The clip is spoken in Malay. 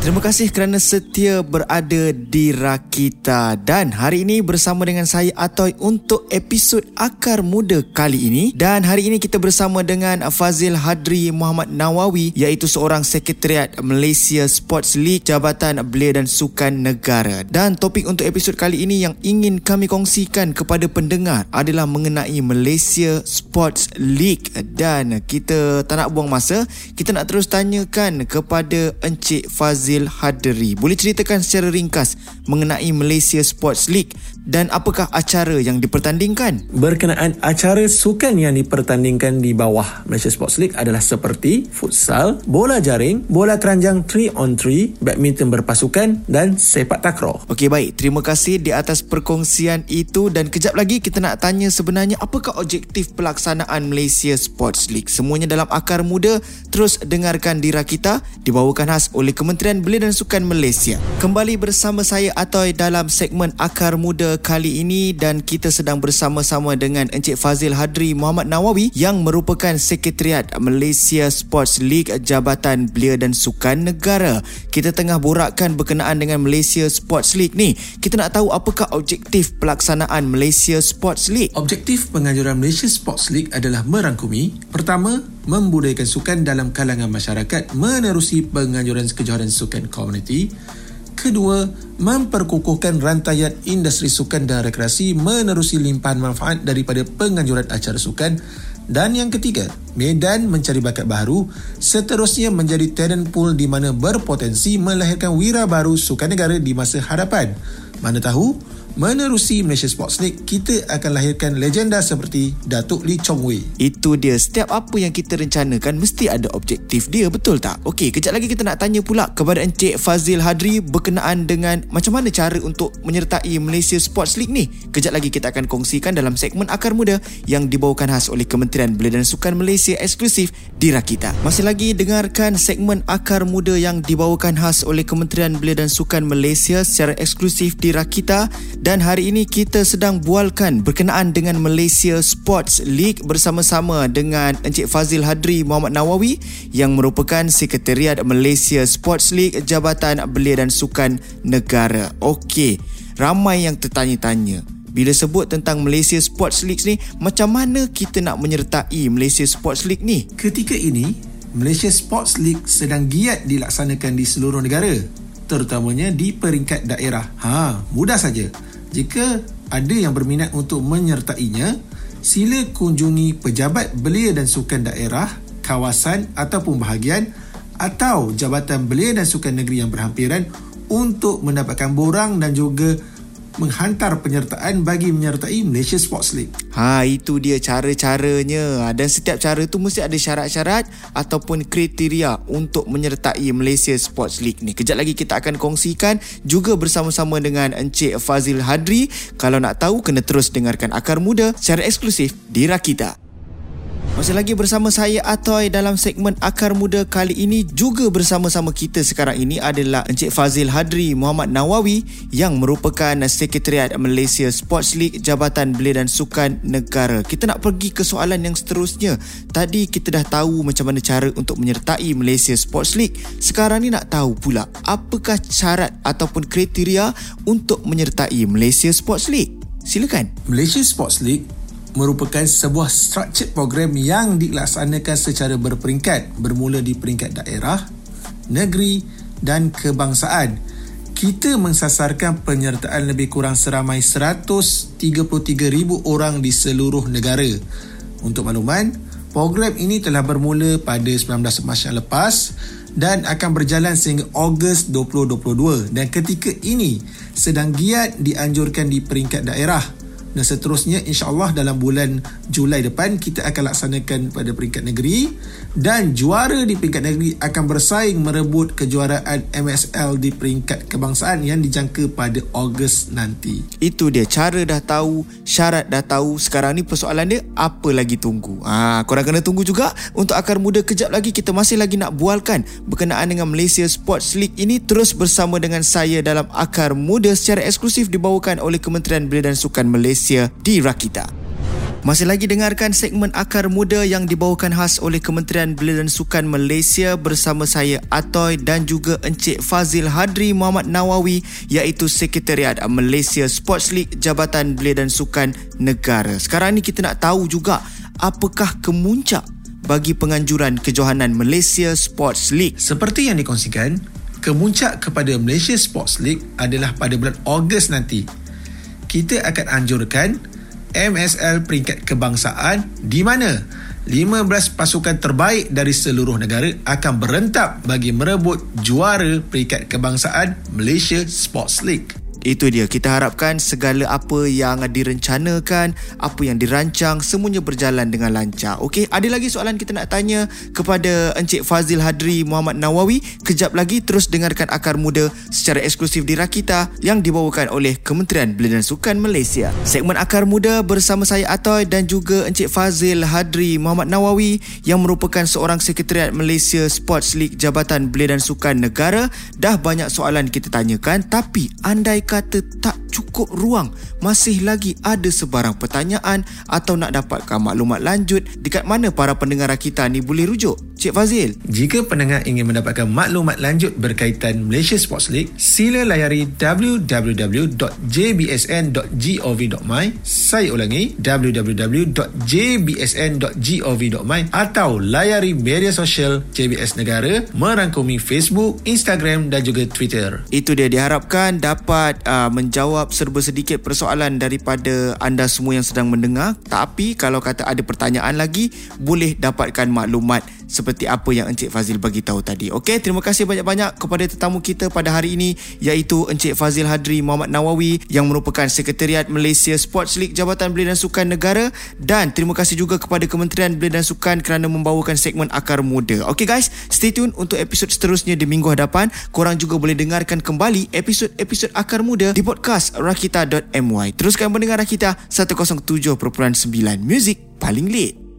Terima kasih kerana setia berada di Rakita, dan hari ini bersama dengan saya Atoy untuk episod Akar Muda kali ini. Dan hari ini kita bersama dengan Fazil Hadri Muhammad Nawawi, iaitu seorang sekretariat Malaysia Sports League, Jabatan Belia dan Sukan Negara. Dan topik untuk episod kali ini yang ingin kami kongsikan kepada pendengar adalah mengenai Malaysia Sports League, dan kita tak nak buang masa, kita nak terus tanyakan kepada Encik Fazil Hadri. Boleh ceritakan secara ringkas mengenai Malaysia Sports League dan apakah acara yang dipertandingkan? Berkenaan acara sukan yang dipertandingkan di bawah Malaysia Sports League adalah seperti futsal, bola jaring, bola keranjang 3-on-3, badminton berpasukan dan sepak takraw. Okey, baik. Terima kasih di atas perkongsian itu, dan kejap lagi kita nak tanya sebenarnya apakah objektif pelaksanaan Malaysia Sports League. Semuanya dalam Akar Muda. Terus dengarkan di Rakita, dibawakan khas oleh Kementerian Belia dan Sukan Malaysia. Kembali bersama saya Atoy dalam segmen Akar Muda kali ini, dan kita sedang bersama-sama dengan Encik Fazil Hadri Muhammad Nawawi yang merupakan Sekretariat Malaysia Sports League, Jabatan Belia dan Sukan Negara. Kita tengah borakkan berkenaan dengan Malaysia Sports League ni. Kita nak tahu apakah objektif pelaksanaan Malaysia Sports League. Objektif penganjuran Malaysia Sports League adalah merangkumi, pertama, membudayakan sukan dalam kalangan masyarakat menerusi penganjuran kejohanan sukan komuniti. Kedua, memperkukuhkan rantaian industri sukan dan rekreasi menerusi limpahan manfaat daripada penganjuran acara sukan. Dan yang ketiga, medan mencari bakat baru seterusnya menjadi talent pool di mana berpotensi melahirkan wira baru sukan negara di masa hadapan. Mana tahu, menerusi Malaysia Sports League, kita akan lahirkan legenda seperti Datuk Lee Chong Wei. Itu dia, setiap apa yang kita rencanakan mesti ada objektif dia, betul tak? Okey, kejap lagi kita nak tanya pula kepada Encik Fazil Hadri berkenaan dengan macam mana cara untuk menyertai Malaysia Sports League ni. Kejap lagi kita akan kongsikan dalam segmen Akar Muda yang dibawakan khas oleh Kementerian Belia dan Sukan Malaysia, eksklusif di Rakita. Masih lagi dengarkan segmen Akar Muda yang dibawakan khas oleh Kementerian Belia dan Sukan Malaysia secara eksklusif di Rakita. Dan hari ini kita sedang bualkan berkenaan dengan Malaysia Sports League bersama-sama dengan Encik Fazil Hadri Muhammad Nawawi yang merupakan Sekretariat Malaysia Sports League, Jabatan Belia dan Sukan Negara. Okey, ramai yang tertanya-tanya bila sebut tentang Malaysia Sports League ni, macam mana kita nak menyertai Malaysia Sports League ni? Ketika ini, Malaysia Sports League sedang giat dilaksanakan di seluruh negara, terutamanya di peringkat daerah. Mudah saja. Jika ada yang berminat untuk menyertainya, sila kunjungi Pejabat Belia dan Sukan Daerah, Kawasan ataupun Bahagian atau Jabatan Belia dan Sukan Negeri yang berhampiran untuk mendapatkan borang dan juga menghantar penyertaan bagi menyertai Malaysia Sports League. Itu dia cara-caranya, dan setiap cara tu mesti ada syarat-syarat ataupun kriteria untuk menyertai Malaysia Sports League ni. Kejap lagi kita akan kongsikan juga bersama-sama dengan Encik Fazil Hadri. Kalau nak tahu, kena terus dengarkan Akar Muda secara eksklusif di Rakita. Masih lagi bersama saya Atoy dalam segmen Akar Muda kali ini. Juga bersama-sama kita sekarang ini adalah Encik Fazil Hadri Muhammad Nawawi yang merupakan Sekretariat Malaysia Sports League, Jabatan Belia dan Sukan Negara. Kita nak pergi ke soalan yang seterusnya. Tadi kita dah tahu macam mana cara untuk menyertai Malaysia Sports League. Sekarang ni nak tahu pula apakah syarat ataupun kriteria untuk menyertai Malaysia Sports League. Silakan. Malaysia Sports League merupakan sebuah structured program yang dilaksanakan secara berperingkat, bermula di peringkat daerah, negeri dan kebangsaan. Kita mensasarkan penyertaan lebih kurang seramai 133,000 orang di seluruh negara. Untuk makluman, program ini telah bermula pada 19 Mac yang lepas dan akan berjalan sehingga Ogos 2022, dan ketika ini sedang giat dianjurkan di peringkat daerah. Dan seterusnya, insyaAllah dalam bulan Julai depan kita akan laksanakan pada peringkat negeri, dan juara di peringkat negeri akan bersaing merebut kejuaraan MSL di peringkat kebangsaan yang dijangka pada Ogos nanti. Itu dia, cara dah tahu, syarat dah tahu. Sekarang ni persoalan dia, apa lagi tunggu? Korang kena tunggu juga untuk Akar Muda. Kejap lagi kita masih lagi nak bualkan berkenaan dengan Malaysia Sports League ini. Terus bersama dengan saya dalam Akar Muda secara eksklusif dibawakan oleh Kementerian Belia dan Sukan Malaysia di Rakita. Masih lagi dengarkan segmen Akar Muda yang dibawakan khas oleh Kementerian Belia dan Sukan Malaysia bersama saya Atoy dan juga Encik Fazil Hadri Muhammad Nawawi, iaitu Sekretariat Malaysia Sports League Jabatan Belia dan Sukan Negara. Sekarang ni kita nak tahu juga apakah kemuncak bagi penganjuran kejohanan Malaysia Sports League. Seperti yang dikongsikan, kemuncak kepada Malaysia Sports League adalah pada bulan Ogos nanti. Kita akan anjurkan MSL peringkat kebangsaan di mana 15 pasukan terbaik dari seluruh negara akan berentap bagi merebut juara peringkat kebangsaan Malaysia Sports League. Itu dia, kita harapkan segala apa yang direncanakan, apa yang dirancang, semuanya berjalan dengan lancar. Okey, ada lagi soalan kita nak tanya kepada Encik Fazil Hadri Muhammad Nawawi. Kejap lagi terus dengarkan Akar Muda secara eksklusif di Rakita yang dibawakan oleh Kementerian Belia dan Sukan Malaysia. Segmen Akar Muda bersama saya Atoy dan juga Encik Fazil Hadri Muhammad Nawawi yang merupakan seorang Sekretariat Malaysia Sports League Jabatan Belia dan Sukan Negara. Dah banyak soalan kita tanyakan, tapi andai kata tak cukup ruang, masih lagi ada sebarang pertanyaan atau nak dapatkan maklumat lanjut, dekat mana para pendengar Rakita ni boleh rujuk, Cik Fazil? Jika pendengar ingin mendapatkan maklumat lanjut berkaitan Malaysia Sports League, sila layari www.jbsn.gov.my. Saya ulangi, www.jbsn.gov.my, atau layari media sosial JBS Negara merangkumi Facebook, Instagram dan juga Twitter. Itu dia, diharapkan dapat menjawab serba sedikit persoalan daripada anda semua yang sedang mendengar. Tapi kalau kata ada pertanyaan lagi, boleh dapatkan maklumat seperti apa yang Encik Fazil bagi tahu tadi. Okey, terima kasih banyak-banyak kepada tetamu kita pada hari ini, iaitu Encik Fazil Hadri Muhammad Nawawi yang merupakan Sekretariat Malaysia Sports League Jabatan Belia dan Sukan Negara, dan terima kasih juga kepada Kementerian Belia dan Sukan kerana membawakan segmen Akar Muda. Okey guys, stay tune untuk episod seterusnya di minggu hadapan. Korang juga boleh dengarkan kembali episod Akar Muda di podcast rakita.my. Teruskan mendengar Rakita 107.9, Music paling lit.